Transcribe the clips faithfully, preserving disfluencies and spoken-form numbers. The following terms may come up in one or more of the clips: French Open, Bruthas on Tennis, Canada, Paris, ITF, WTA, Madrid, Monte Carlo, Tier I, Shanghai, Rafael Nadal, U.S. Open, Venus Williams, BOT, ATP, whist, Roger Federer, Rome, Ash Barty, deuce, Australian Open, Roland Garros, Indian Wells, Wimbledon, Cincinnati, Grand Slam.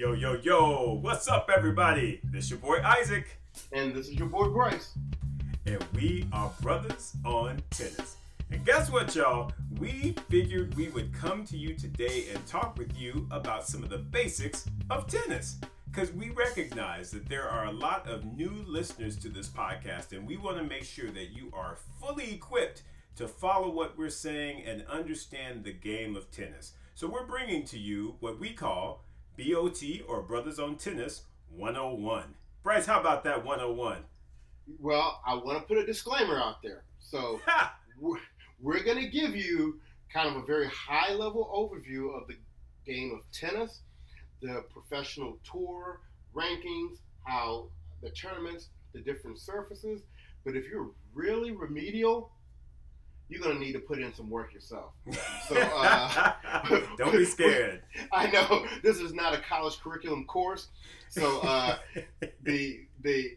Yo, yo, yo, what's up, everybody? This is your boy Isaac. And this is your boy Bryce. And we are Brothers on Tennis. And guess what, y'all? We figured we would come to you today and talk with you about some of the basics of tennis. Because we recognize that there are a lot of new listeners to this podcast, and we want to make sure that you are fully equipped to follow what we're saying and understand the game of tennis. So we're bringing to you what we call B O T, or Brothers on Tennis one oh one. Bryce, how about that one oh one? Well, I want to put a disclaimer out there. So we're, we're going to give you kind of a very high-level overview of the game of tennis, the professional tour, rankings, how the tournaments, the different surfaces. But if you're really remedial, you're going to need to put in some work yourself. So uh, don't be scared. I know this is not a college curriculum course. So uh, the the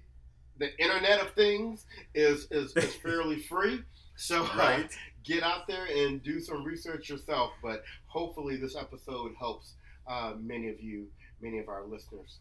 the Internet of Things is, is, is fairly free. So right. uh, get out there and do some research yourself. But hopefully this episode helps uh, many of you, many of our listeners.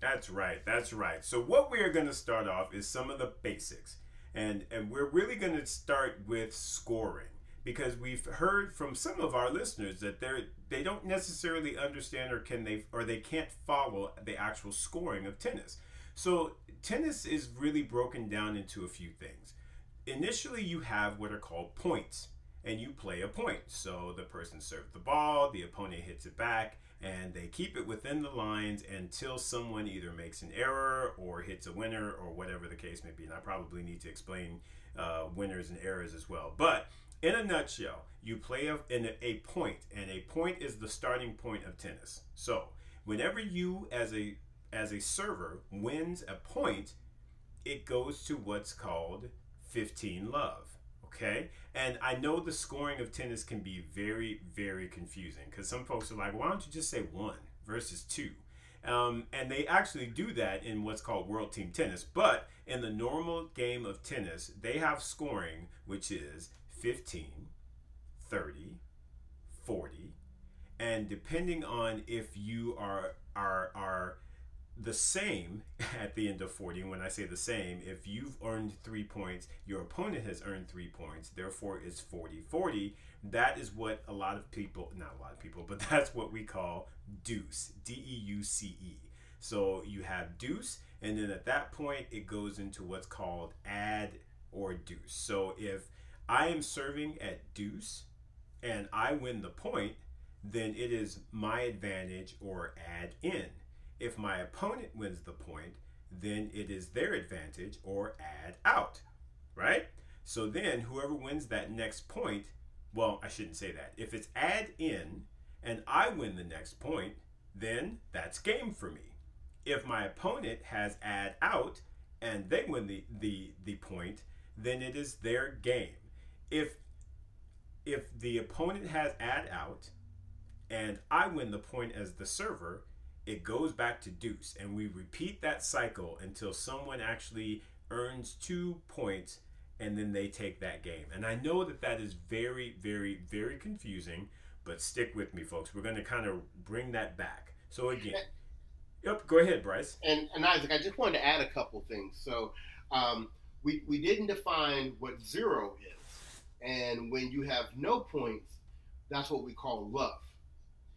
That's right. That's right. So what we are going to start off is some of the basics. And and we're really going to start with scoring, because we've heard from some of our listeners that they they don't necessarily understand or can they or they can't follow the actual scoring of tennis. So tennis is really broken down into a few things. Initially, you have what are called points, and you play a point. So the person served the ball, the opponent hits it back, and they keep it within the lines until someone either makes an error or hits a winner or whatever the case may be. And I probably need to explain uh, winners and errors as well. But in a nutshell, you play a, in a, a point, and a point is the starting point of tennis. So whenever you as a as a server wins a point, it goes to what's called fifteen love. Okay, and I know the scoring of tennis can be very, very confusing, because some folks are like, why don't you just say one versus two? Um, and they actually do that in what's called World Team Tennis. But in the normal game of tennis, they have scoring, which is fifteen, thirty, forty. And depending on if you are are are the same at the end of forty, when I say the same, if you've earned three points, your opponent has earned three points, therefore it's forty forty. That is what a lot of people, not a lot of people, but that's what we call deuce, D E U C E. So you have deuce, and then at that point, it goes into what's called add or deuce. So if I am serving at deuce and I win the point, then it is my advantage, or add in. If my opponent wins the point, then it is their advantage, or add out, right? So then whoever wins that next point, well, I shouldn't say that. If it's add in and I win the next point, then that's game for me. If my opponent has add out and they win the, the, the point, then it is their game. If, if the opponent has add out and I win the point as the server, it goes back to deuce, and we repeat that cycle until someone actually earns two points, and then they take that game. And I know that that is very, very, very confusing, but stick with me, folks. We're going to kind of bring that back. So again, yep, go ahead, Bryce. And, and Isaac, I just wanted to add a couple things. So um, we, we didn't define what zero is, and when you have no points, that's what we call love.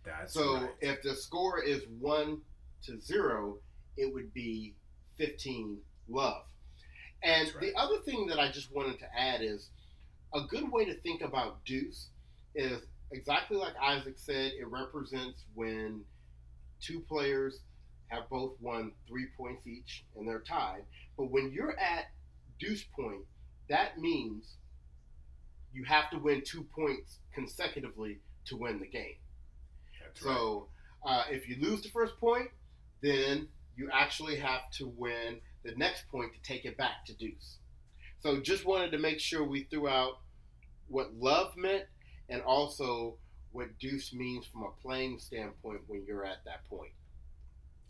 That's so right. If the score is one to zero, it would be fifteen love. And right. The other thing that I just wanted to add is a good way to think about deuce is exactly like Isaac said, it represents when two players have both won three points each and they're tied. But when you're at deuce point, that means you have to win two points consecutively to win the game. So uh, if you lose the first point, then you actually have to win the next point to take it back to deuce. So just wanted to make sure we threw out what love meant and also what deuce means from a playing standpoint when you're at that point.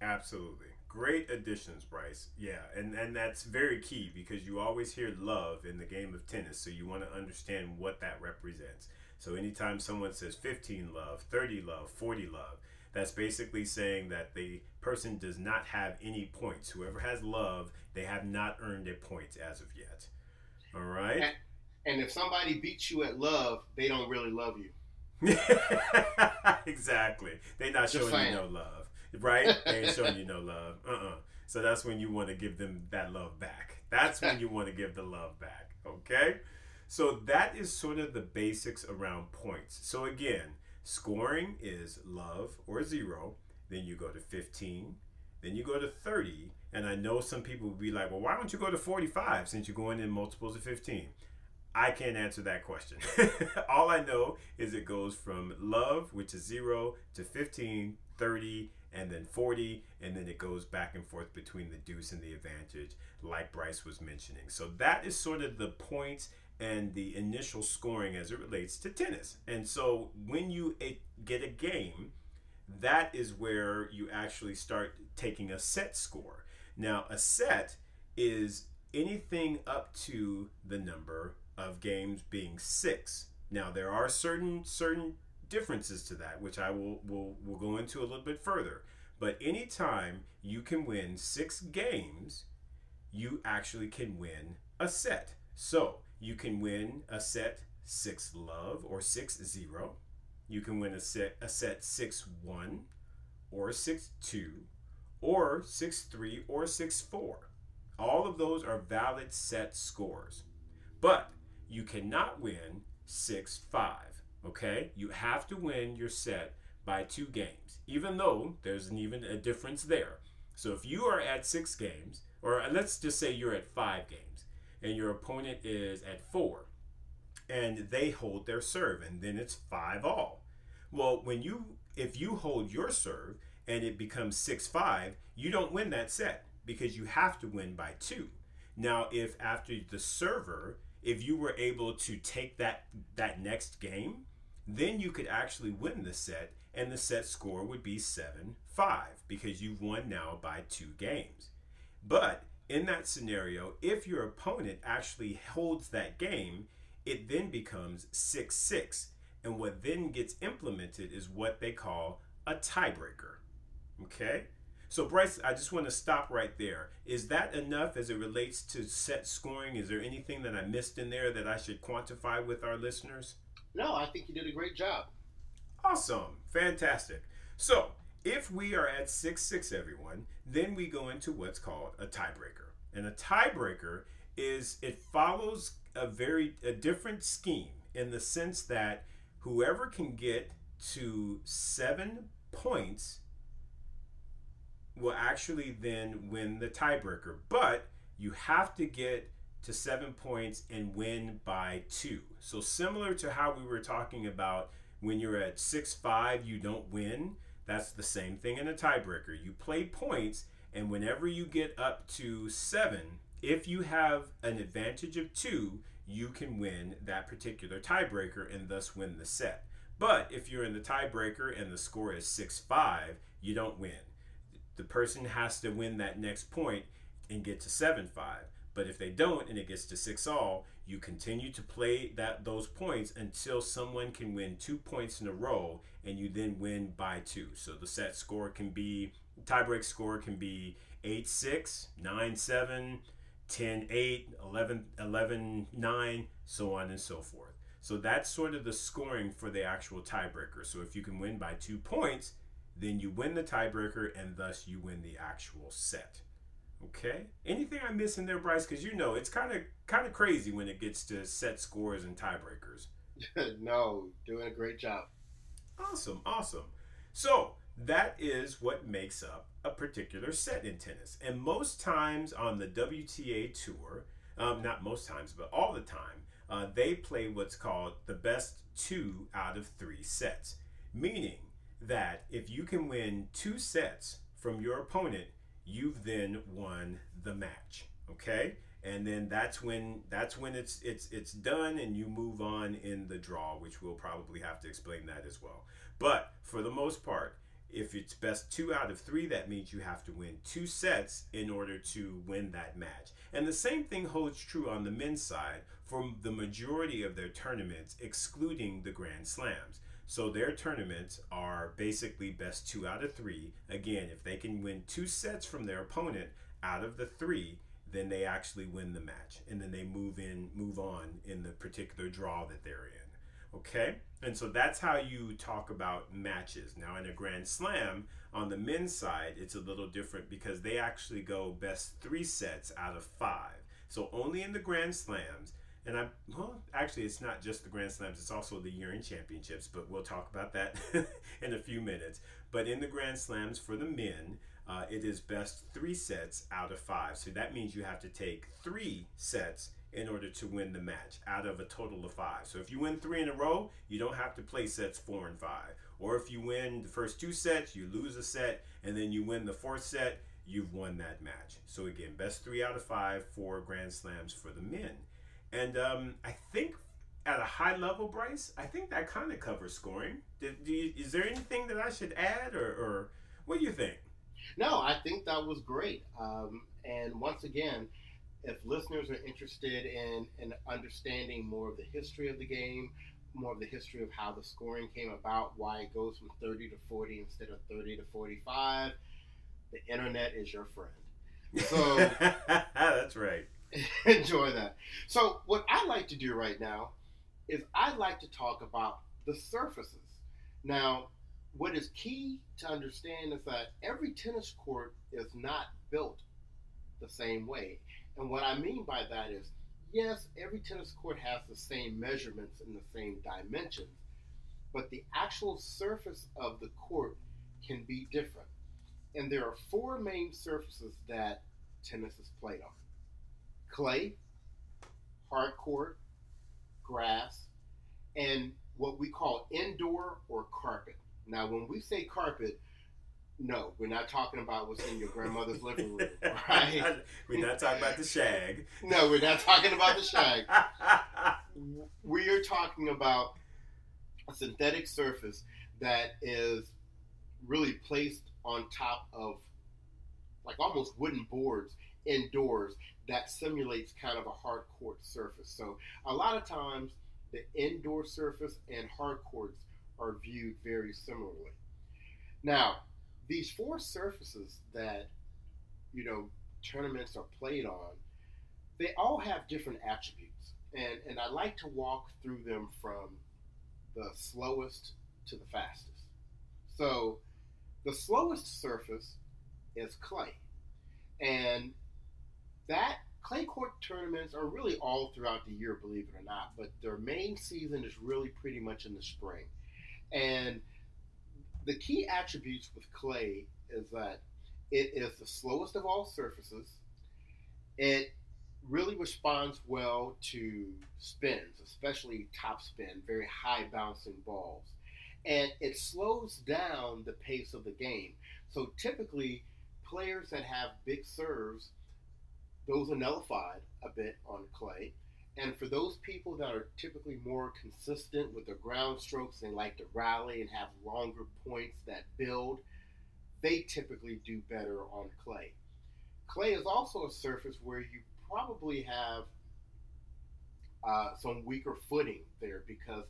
Absolutely. Great additions, Bryce. Yeah, and, and that's very key, because you always hear love in the game of tennis, so you want to understand what that represents. So anytime someone says fifteen love, thirty love, forty love, That's basically saying that the person does not have any points. Whoever has love, they have not earned a point as of yet. All right? And, and if somebody beats you at love, they don't really love you. Exactly. They're not Just showing saying. you no love. Right? They ain't showing you no love. Uh-uh. So that's when you want to give them that love back. That's when you want to give the love back. Okay? So that is sort of the basics around points. So again, scoring is love or zero. Then you go to fifteen. Then you go to thirty. And I know some people will be like, well, why don't you go to forty-five since you're going in multiples of fifteen? I can't answer that question. All I know is it goes from love, which is zero, to fifteen, thirty, and then forty, and then it goes back and forth between the deuce and the advantage, like Bryce was mentioning. So that is sort of the points and the initial scoring as it relates to tennis. And so when you a- get a game, that is where you actually start taking a set score. Now, a set is anything up to the number of games being six. Now, there are certain certain differences to that, which I will will will go into a little bit further. But anytime you can win six games, you actually can win a set. So you can win a set six love or six zero. You can win a set a set six one, or six two, or six three, or six four. All of those are valid set scores. But you cannot win six five, okay? You have to win your set by two games, even though there's an even a difference there. So if you are at six games, or let's just say you're at five games, and your opponent is at four, and they hold their serve, and then it's five all. Well, when you if you hold your serve, and it becomes six five, you don't win that set, because you have to win by two. Now, if after the server, if you were able to take that that next game, then you could actually win the set, and the set score would be seven five, because you've won now by two games. But in that scenario, if your opponent actually holds that game, it then becomes six six, and what then gets implemented is what they call a tiebreaker, okay? So, Bryce, I just want to stop right there. Is that enough as it relates to set scoring? Is there anything that I missed in there that I should quantify with our listeners? No, I think you did a great job. Awesome. Fantastic. So, if we are at six six, everyone, then we go into what's called a tiebreaker. And a tiebreaker is, it follows a very a different scheme in the sense that whoever can get to seven points will actually then win the tiebreaker. But you have to get to seven points and win by two. So similar to how we were talking about when you're at six five, you don't win. That's the same thing in a tiebreaker. You play points, and whenever you get up to seven, if you have an advantage of two, you can win that particular tiebreaker and thus win the set. But if you're in the tiebreaker and the score is six five, you don't win. The person has to win that next point and get to seven five. But if they don't and it gets to six all, you continue to play that those points until someone can win two points in a row, and you then win by two. So the set score can be, tiebreak score can be eight six, nine seven, ten eight, eleven eleven, nine, so on and so forth. So that's sort of the scoring for the actual tiebreaker. So if you can win by two points, then you win the tiebreaker, and thus you win the actual set. Okay? Anything I miss in there, Bryce? Because you know, it's kind of kind of crazy when it gets to set scores and tiebreakers. No, doing a great job. Awesome, awesome. So, that is what makes up a particular set in tennis. And most times on the W T A tour, um, not most times, but all the time, uh, they play what's called the best two out of three sets, meaning that if you can win two sets from your opponent, you've then won the match, okay? And then that's when that's when it's it's it's done and you move on in the draw, which we'll probably have to explain that as well. But for the most part, if it's best two out of three, that means you have to win two sets in order to win that match. And the same thing holds true on the men's side for the majority of their tournaments, excluding the Grand Slams. So their tournaments are basically best two out of three. Again, if they can win two sets from their opponent out of the three, then they actually win the match, and then they move in, move on in the particular draw that they're in. Okay? And so that's how you talk about matches. Now, in a Grand Slam, on the men's side, it's a little different because they actually go best three sets out of five. So only in the Grand Slams, and I well, actually, it's not just the Grand Slams, it's also the year-end championships, but we'll talk about that in a few minutes. But in the Grand Slams for the men, Uh, it is best three sets out of five. So that means you have to take three sets in order to win the match out of a total of five. So if you win three in a row, you don't have to play sets four and five. Or if you win the first two sets, you lose a set, and then you win the fourth set, you've won that match. So again, best three out of five for Grand Slams for the men. And um, I think at a high level, Bryce, I think that kind of covers scoring. Did, do you, is there anything that I should add, or, or what do you think? No, I think that was great. Um, and once again, if listeners are interested in, in understanding more of the history of the game, more of the history of how the scoring came about, why it goes from thirty to forty instead of thirty to forty-five, the internet is your friend. So that's right. Enjoy that. So what I like to do right now is I like to talk about the surfaces. Now, what is key to understand is that every tennis court is not built the same way. And what I mean by that is, yes, every tennis court has the same measurements and the same dimensions, but the actual surface of the court can be different. And there are four main surfaces that tennis is played on: clay, hard court, grass, and what we call indoor or carpet. Now, when we say carpet, no, we're not talking about what's in your grandmother's living room, right? We're not talking about the shag. No, we're not talking about the shag. We are talking about a synthetic surface that is really placed on top of like almost wooden boards indoors that simulates kind of a hard court surface. So a lot of times the indoor surface and hard courts are viewed very similarly. Now, these four surfaces that, you know, tournaments are played on, they all have different attributes. And and I like to walk through them from the slowest to the fastest. So the slowest surface is clay. And that clay court tournaments are really all throughout the year, believe it or not, but their main season is really pretty much in the spring. And the key attributes with clay is that it is the slowest of all surfaces. It really responds well to spins, especially top spin, very high bouncing balls. And it slows down the pace of the game. So typically, players that have big serves, those are nullified a bit on clay. And for those people that are typically more consistent with their ground strokes and like to rally and have longer points that build, they typically do better on clay. Clay is also a surface where you probably have uh, some weaker footing there because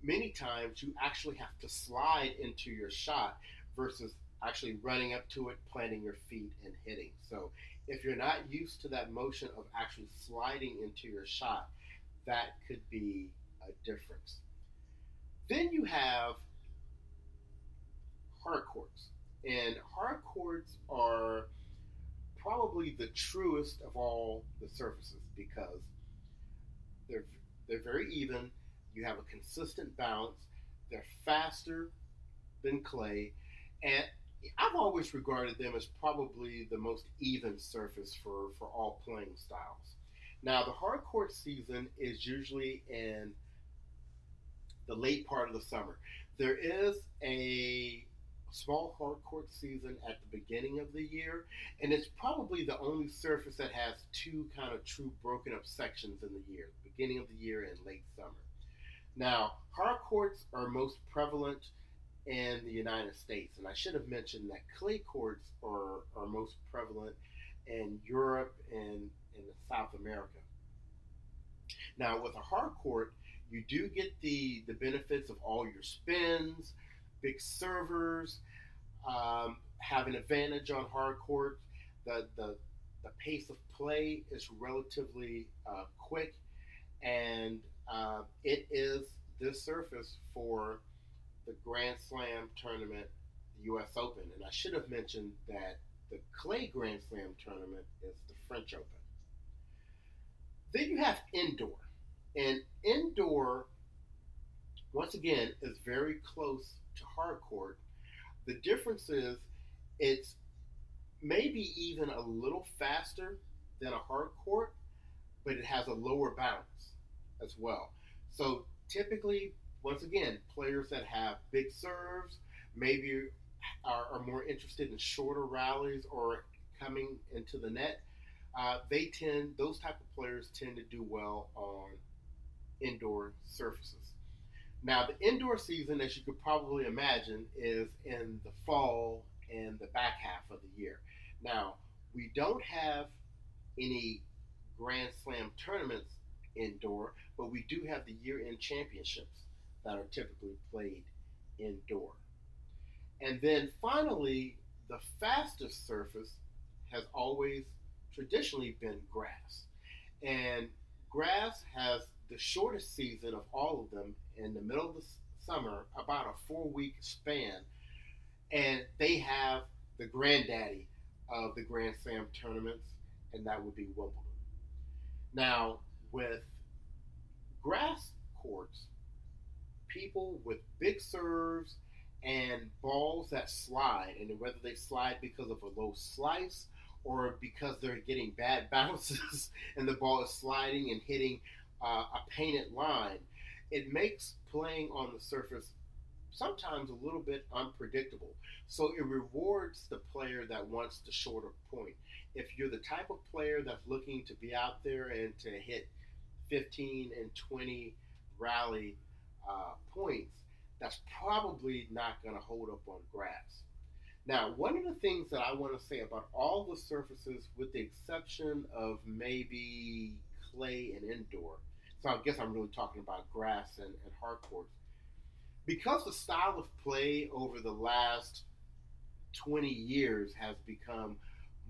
many times you actually have to slide into your shot versus actually running up to it, planting your feet, and hitting. So if you're not used to that motion of actually sliding into your shot, that could be a difference. Then you have hard courts. And hard courts are probably the truest of all the surfaces because they're they're very even. You have a consistent bounce. They're faster than clay. And I've always regarded them as probably the most even surface for, for all playing styles. Now, the hard court season is usually in the late part of the summer. There is a small hard court season at the beginning of the year, and it's probably the only surface that has two kind of true broken up sections in the year, beginning of the year and late summer. Now, hard courts are most prevalent in the United States. And I should have mentioned that clay courts are, are most prevalent in Europe and in South America. Now, with a hard court, you do get the, the benefits of all your spins, big servers, um, have an advantage on hard court. The, the, the pace of play is relatively uh, quick, and uh, it is this surface for the Grand Slam tournament, the U S Open. And I should have mentioned that the clay Grand Slam tournament is the French Open. Then you have indoor. And indoor, once again, is very close to hardcourt. The difference is it's maybe even a little faster than a hardcourt, but it has a lower bounce as well. So typically, once again, players that have big serves maybe are, are more interested in shorter rallies or coming into the net. Uh, they tend, those type of players tend to do well on indoor surfaces. Now, the indoor season, as you could probably imagine, is in the fall and the back half of the year. Now, we don't have any Grand Slam tournaments indoor, but we do have the year-end championships that are typically played indoor. And then finally, the fastest surface has always traditionally been grass. And grass has the shortest season of all of them in the middle of the summer, about a four-week span. And they have the granddaddy of the Grand Slam tournaments, and that would be Wimbledon. Now, with grass courts, people with big serves and balls that slide, and whether they slide because of a low slice or because they're getting bad bounces and the ball is sliding and hitting uh, a painted line, it makes playing on the surface sometimes a little bit unpredictable. So it rewards the player that wants the shorter point. If you're the type of player that's looking to be out there and to hit fifteen and twenty rally uh, points, that's probably not going to hold up on grass. Now, one of the things that I want to say about all the surfaces, with the exception of maybe clay and indoor, so I guess I'm really talking about grass and, and hard courts, because the style of play over the last twenty years has become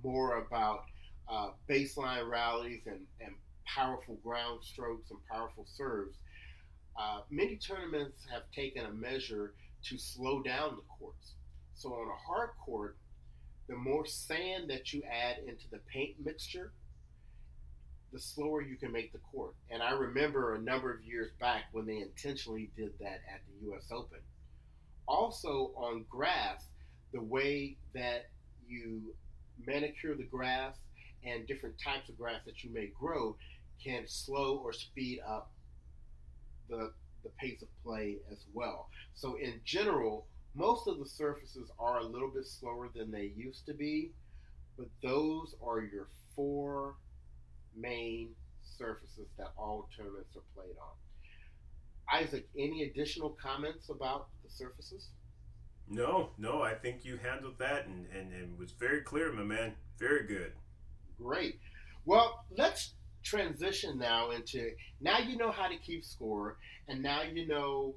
more about uh, baseline rallies and, and powerful ground strokes and powerful serves, uh, many tournaments have taken a measure to slow down the courts. So on a hard court, the more sand that you add into the paint mixture, the slower you can make the court. And I remember a number of years back when they intentionally did that at the U S Open. Also on grass, the way that you manicure the grass and different types of grass that you may grow can slow or speed up the, the pace of play as well. So in general, most of the surfaces are a little bit slower than they used to be, but those are your four main surfaces that all tournaments are played on. Isaac, any additional comments about the surfaces? No, no, I think you handled that and, and, and was very clear, my man. Very good. Great. Well, let's transition now into, now you know how to keep score, and now you know,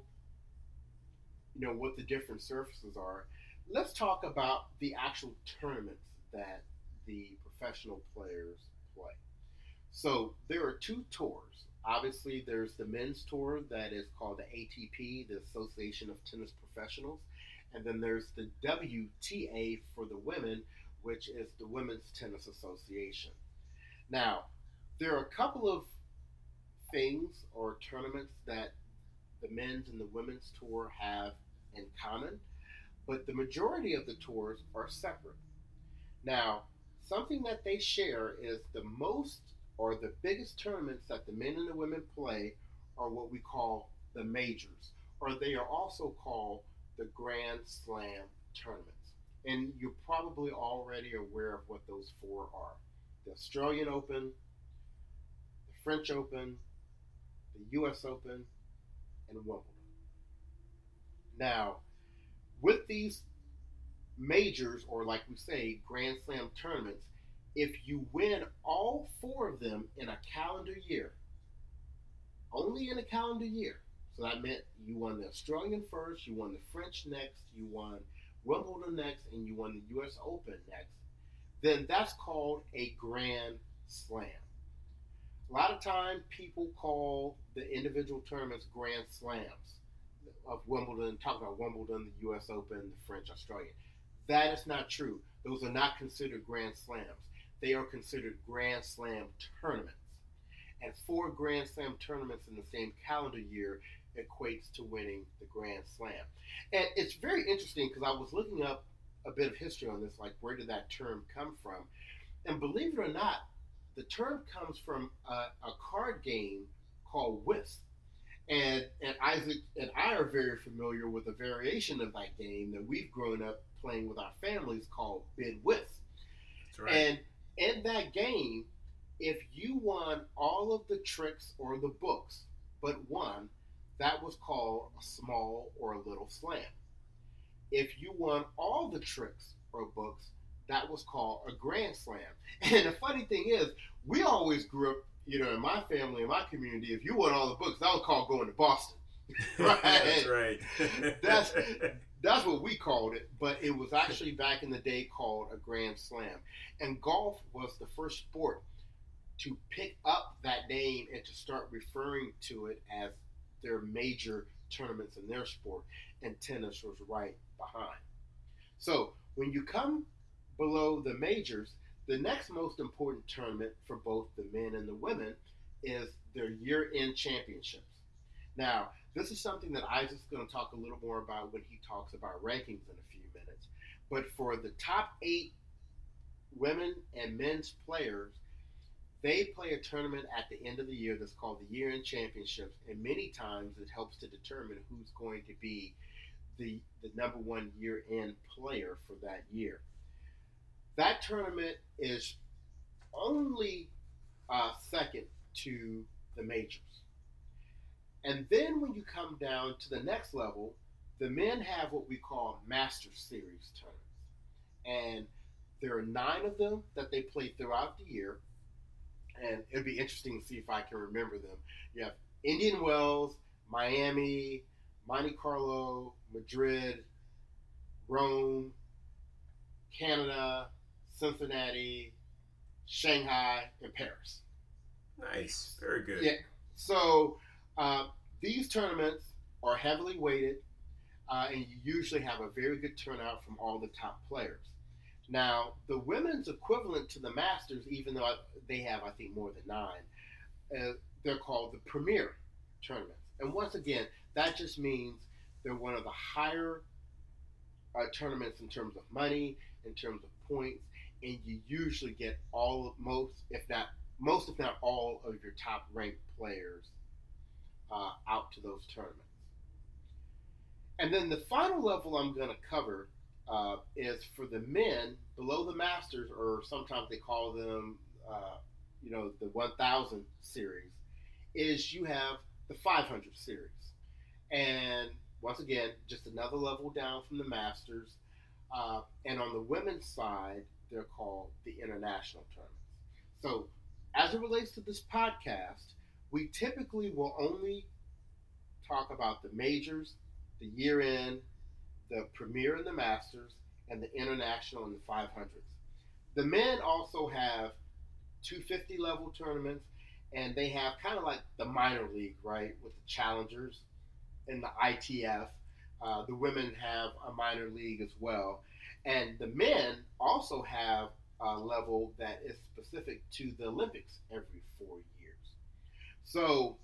you know what the different surfaces are. Let's talk about the actual tournaments that the professional players play. So there are two tours. Obviously, there's the men's tour that is called the A T P, the Association of Tennis Professionals. And then there's the W T A for the women, which is the Women's Tennis Association. Now, there are a couple of things or tournaments that the men's and the women's tour have in common, but the majority of the tours are separate. Now, something that they share is the most, or the biggest tournaments that the men and the women play are what we call the majors, or they are also called the Grand Slam tournaments. And you're probably already aware of what those four are. The Australian Open, the French Open, the U S Open, and Wimbledon. Now, with these majors, or like we say, Grand Slam tournaments, if you win all four of them in a calendar year, only in a calendar year. So that meant you won the Australian first, you won the French next, you won Wimbledon next, and you won the U S Open next. Then that's called a Grand Slam. A lot of times people call the individual tournaments Grand Slams of Wimbledon, talk about Wimbledon, the U S Open, the French, Australian. That is not true. Those are not considered Grand Slams. They are considered Grand Slam tournaments. And four Grand Slam tournaments in the same calendar year equates to winning the Grand Slam. And it's very interesting because I was looking up a bit of history on this, like where did that term come from? And believe it or not, the term comes from a, a card game called whist. And and Isaac and I are very familiar with a variation of that game that we've grown up playing with our families called bid whist. That's right. And in that game, if you won all of the tricks or the books but one, that was called a small or a little slam. If you won all the tricks or books, that was called a grand slam. And the funny thing is, we always grew up, you know, in my family, in my community, if you won all the books, that was called going to Boston. Right? That's right. that's, that's what we called it, but it was actually back in the day called a grand slam. And golf was the first sport to pick up that name and to start referring to it as their major tournaments in their sport, and tennis was right behind. So when you come below the majors, the next most important tournament for both the men and the women is their year-end championships. Now, this is something that Isaac's going to talk a little more about when he talks about rankings in a few minutes. But for the top eight women and men's players, they play a tournament at the end of the year that's called the year-end championships, and many times it helps to determine who's going to be the, the number one year-end player for that year. That tournament is only uh, second to the majors. And then when you come down to the next level, the men have what we call Master Series tournaments. And there are nine of them that they play throughout the year. And it'd be interesting to see if I can remember them. You have Indian Wells, Miami, Monte Carlo, Madrid, Rome, Canada, Cincinnati, Shanghai, and Paris. Nice. Very good. Yeah. So uh, these tournaments are heavily weighted, uh, and you usually have a very good turnout from all the top players. Now, the women's equivalent to the Masters, even though they have, I think, more than nine, uh, they're called the Premier Tournaments. And once again, that just means they're one of the higher uh, tournaments in terms of money, in terms of points, and you usually get all of most, if not most, if not all of your top-ranked players uh, out to those tournaments. And then the final level I'm going to cover Uh, is for the men below the Masters, or sometimes they call them, uh, you know, the one thousand series, is you have the five hundred series. And once again, just another level down from the Masters. Uh, and on the women's side, they're called the international tournaments. So as it relates to this podcast, we typically will only talk about the majors, the year-end, the Premier and the Masters, and the International and the five hundreds. The men also have two fifty level tournaments, and they have kind of like the minor league, right, with the Challengers and the I T F. Uh, the women have a minor league as well. And the men also have a level that is specific to the Olympics every four years. So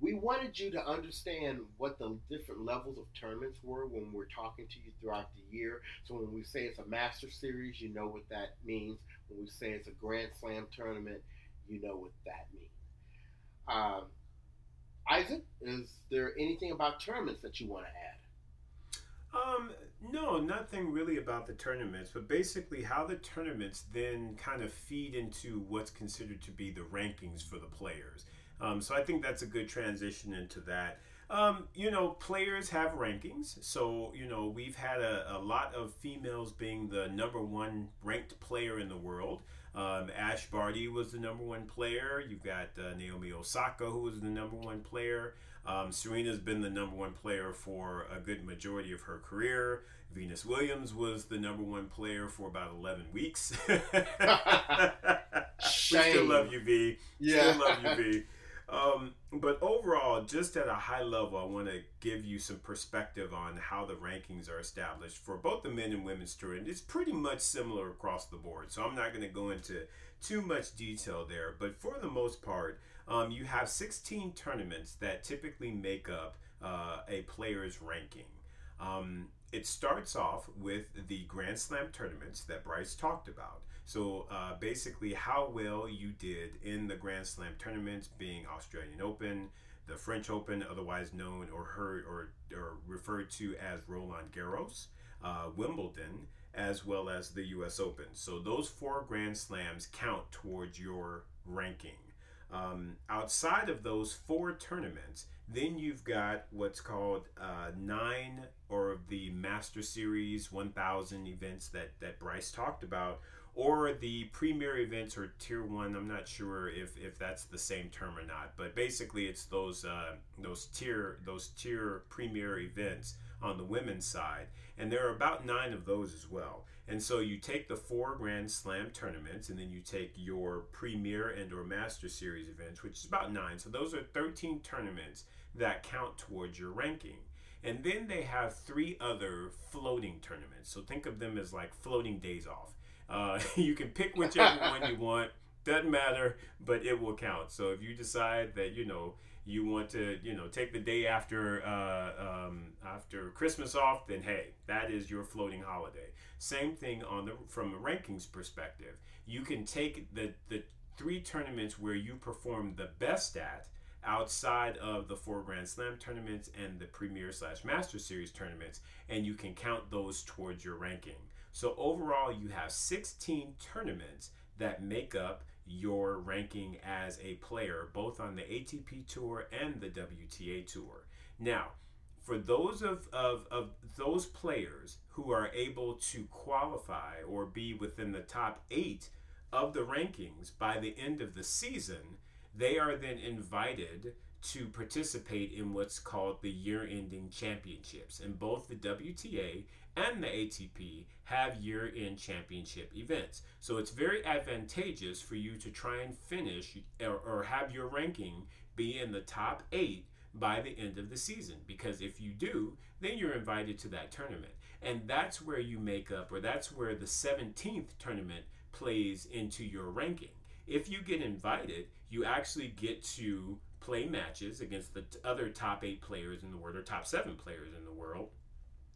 we wanted you to understand what the different levels of tournaments were when we're talking to you throughout the year. So when we say it's a Master Series, you know what that means. When we say it's a Grand Slam tournament, you know what that means. Um, Isaac, is there anything about tournaments that you want to add? Um, no, nothing really about the tournaments, but basically how the tournaments then kind of feed into what's considered to be the rankings for the players. Um, so I think that's a good transition into that. Um, you know, players have rankings. So, you know, we've had a, a lot of females being the number one ranked player in the world. Um, Ash Barty was the number one player. You've got uh, Naomi Osaka, who was the number one player. Um, Serena's been the number one player for a good majority of her career. Venus Williams was the number one player for about eleven weeks. Shame. We still love you, V. Yeah. Still love you, V. Um, but overall, just at a high level, I want to give you some perspective on how the rankings are established for both the men and women's tour. And it's pretty much similar across the board. So I'm not going to go into too much detail there. But for the most part, um, you have sixteen tournaments that typically make up uh, a player's ranking. Um, it starts off with the Grand Slam tournaments that Bryce talked about. So uh, basically how well you did in the Grand Slam tournaments, being Australian Open, the French Open, otherwise known or heard or, or referred to as Roland Garros, uh, Wimbledon, as well as the U S Open. So those four Grand Slams count towards your ranking. Um, outside of those four tournaments, then you've got what's called uh, nine or the Master Series one thousand events that, that Bryce talked about, or the premier events or tier one. I'm not sure if, if that's the same term or not, but basically it's those uh, those tier those tier premier events on the women's side, and there are about nine of those as well. And so you take the four Grand Slam tournaments, and then you take your premier and or Master Series events, which is about nine. So those are thirteen tournaments that count towards your ranking. And then they have three other floating tournaments. So think of them as like floating days off. Uh, you can pick whichever one you want, doesn't matter, but it will count. So if you decide that, you know, you want to, you know, take the day after uh, um, after Christmas off, then hey, that is your floating holiday. Same thing on the from a rankings perspective. You can take the, the three tournaments where you perform the best at outside of the four Grand Slam tournaments and the Premier slash Master Series tournaments, and you can count those towards your ranking. So overall, you have sixteen tournaments that make up your ranking as a player, both on the A T P Tour and the W T A Tour. Now, for those of, of, of those players who are able to qualify or be within the top eight of the rankings by the end of the season, they are then invited to participate in what's called the year-ending championships. And both the W T A and the A T P have year-end championship events. So it's very advantageous for you to try and finish or, or have your ranking be in the top eight by the end of the season, because if you do, then you're invited to that tournament. And that's where you make up, or that's where the seventeenth tournament plays into your ranking. If you get invited, you actually get to play matches against the other top eight players in the world, or top seven players in the world.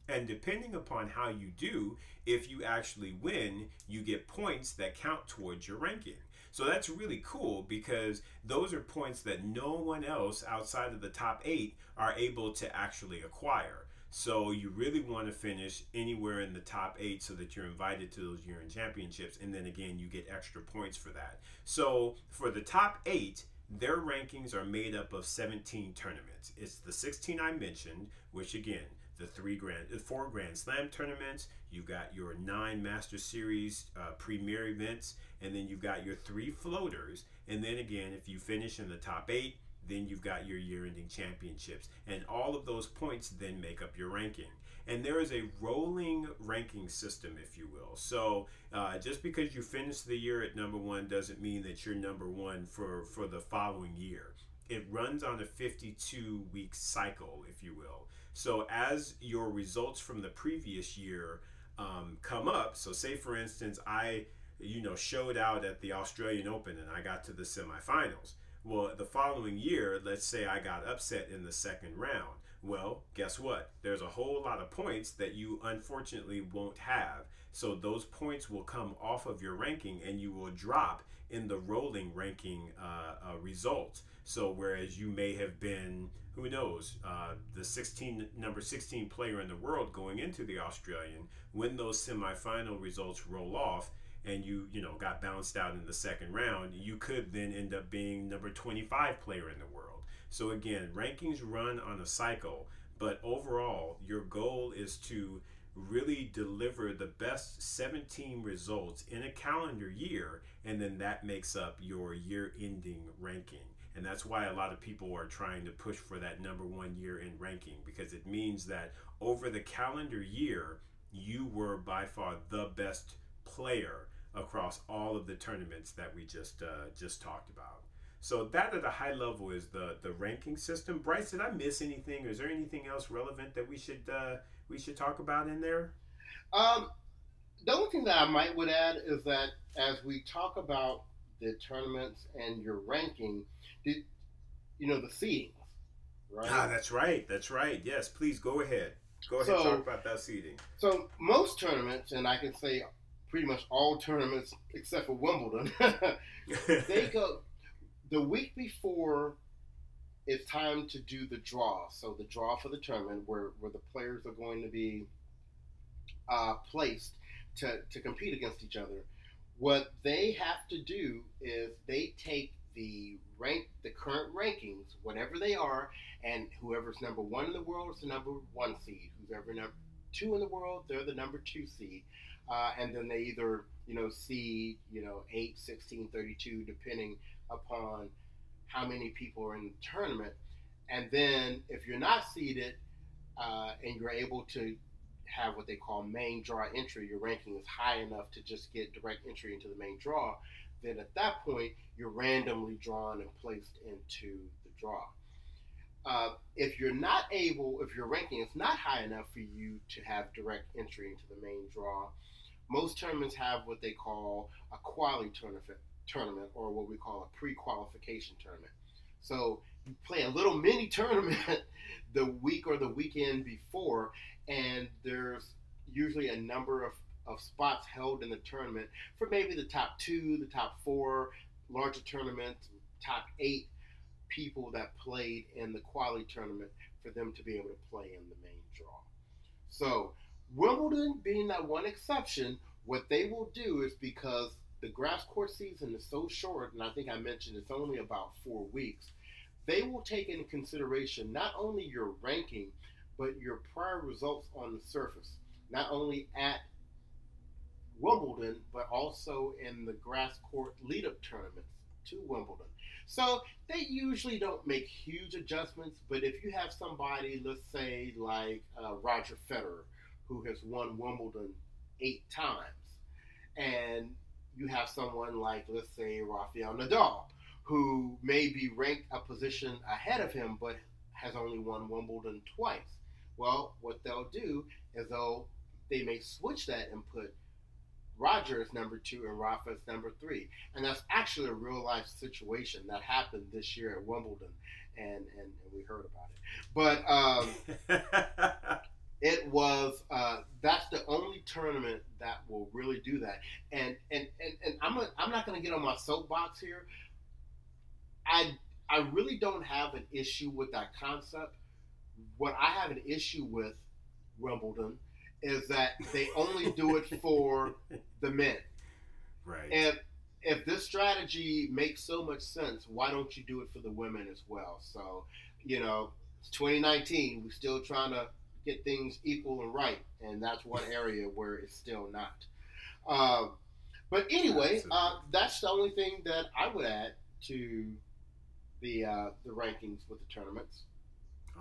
And depending upon how you do, if you actually win, you get points that count towards your ranking. So that's really cool, because those are points that no one else outside of the top eight are able to actually acquire. So you really want to finish anywhere in the top eight so that you're invited to those year-end championships. And then again, you get extra points for that. So for the top eight, their rankings are made up of seventeen tournaments. It's the sixteen I mentioned, which again, the three grand, four Grand Slam tournaments, you've got your nine Master Series uh, premier events, and then you've got your three floaters. And then again, if you finish in the top eight, then you've got your year-ending championships. And all of those points then make up your ranking. And there is a rolling ranking system, if you will. So uh, just because you finish the year at number one doesn't mean that you're number one for, for the following year. It runs on a fifty-two week cycle, if you will. So as your results from the previous year um, come up, so say for instance, I you know showed out at the Australian Open and I got to the semifinals. Well, the following year, let's say I got upset in the second round. Well, guess what? There's a whole lot of points that you unfortunately won't have. So those points will come off of your ranking and you will drop in the rolling ranking uh, uh, results. So whereas you may have been, who knows, uh, the sixteen number sixteen player in the world going into the Australian, when those semifinal results roll off, and you, you know, got bounced out in the second round, you could then end up being number twenty-five player in the world. So again, rankings run on a cycle, but overall, your goal is to really deliver the best seventeen results in a calendar year, and then that makes up your year-ending ranking. And that's why a lot of people are trying to push for that number one year-end ranking, because it means that over the calendar year, you were by far the best player across all of the tournaments that we just uh, just talked about. So that at a high level is the the ranking system. Bryce, did I miss anything? Is there anything else relevant that we should uh, we should talk about in there? Um, the only thing that I might would add is that as we talk about the tournaments and your ranking, did you know the seedings, right? Ah, that's right. That's right. Yes, please go ahead. Go ahead so, and talk about that seeding. So most tournaments, and I can say pretty much all tournaments except for Wimbledon, they go. The week before, it's time to do the draw. So the draw for the tournament, where, where the players are going to be uh, placed to, to compete against each other. What they have to do is they take the rank, the current rankings, whatever they are, and whoever's number one in the world is the number one seed. Whoever number two in the world, they're the number two seed. Uh, and then they either, you know, seed, you know, eight, sixteen, thirty-two, depending upon how many people are in the tournament. And then if you're not seeded uh, and you're able to have what they call main draw entry, your ranking is high enough to just get direct entry into the main draw, then at that point you're randomly drawn and placed into the draw. Uh, if you're not able, if your ranking is not high enough for you to have direct entry into the main draw, most tournaments have what they call a quali tournament. tournament or what we call a pre-qualification tournament. So you play a little mini tournament the week or the weekend before, and there's usually a number of, of spots held in the tournament for maybe the top two, the top four, larger tournaments, top eight people that played in the quali tournament for them to be able to play in the main draw. So Wimbledon being that one exception, what they will do is, because the grass court season is so short, and I think I mentioned it's only about four weeks, they will take into consideration not only your ranking, but your prior results on the surface, not only at Wimbledon, but also in the grass court lead-up tournaments to Wimbledon. So they usually don't make huge adjustments, but if you have somebody, let's say like uh, Roger Federer, who has won Wimbledon eight times, and you have someone like, let's say, Rafael Nadal, who may be ranked a position ahead of him, but has only won Wimbledon twice. Well, what they'll do is they'll, they may switch that and put Roger as number two and Rafa as number three. And that's actually a real-life situation that happened this year at Wimbledon, and, and, and we heard about it. But um, it was, uh, that's the only tournament that will really do that. And and, and, and I'm a, I'm not going to get on my soapbox here. I, I really don't have an issue with that concept. What I have an issue with Wimbledon is that they only do it for the men. Right. And if this strategy makes so much sense, why don't you do it for the women as well? So, you know, it's twenty nineteen, we're still trying to get things equal and right, and that's one area where it's still not. Um, but anyway, uh, that's the only thing that I would add to the uh, the rankings with the tournaments.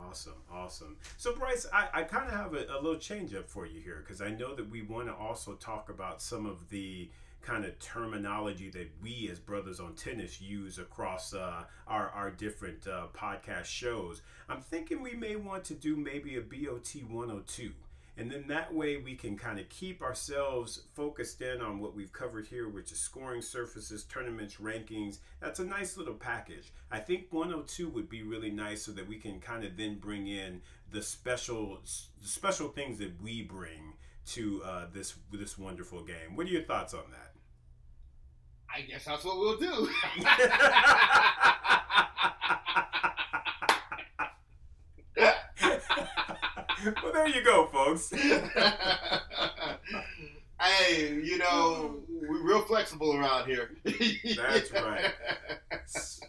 Awesome, awesome. So, Bryce, I, I kind of have a, a little change up for you here, because I know that we want to also talk about some of the kind of terminology that we as Brothers on Tennis use across uh, our, our different uh, podcast shows. I'm thinking we may want to do maybe a B O T one oh two. And then that way we can kind of keep ourselves focused in on what we've covered here, which is scoring surfaces, tournaments, rankings. That's a nice little package. I think one oh two would be really nice so that we can kind of then bring in the special special things that we bring to uh, this this wonderful game. What are your thoughts on that? I guess that's what we'll do. Well, there you go, folks. Hey, you know, we're real flexible around here. That's right.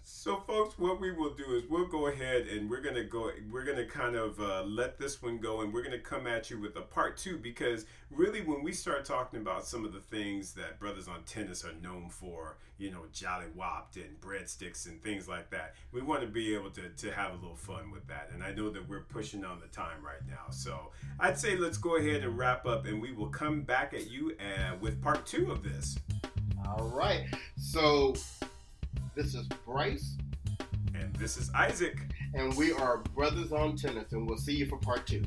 So, folks, what we will do is we'll go ahead and we're gonna go. We're gonna kind of uh, let this one go, and we're gonna come at you with a part two, because really, when we start talking about some of the things that Bruthas on Tennis are known for, you know, Jolly Wopped and breadsticks and things like that, we want to be able to to have a little fun with that. And I know that we're pushing on the time right now, so I'd say let's go ahead and wrap up, and we will come back at you uh, with part two of this. All right. So this is Bryce. And this is Isaac. And we are Bruthas on Tennis, and we'll see you for part two.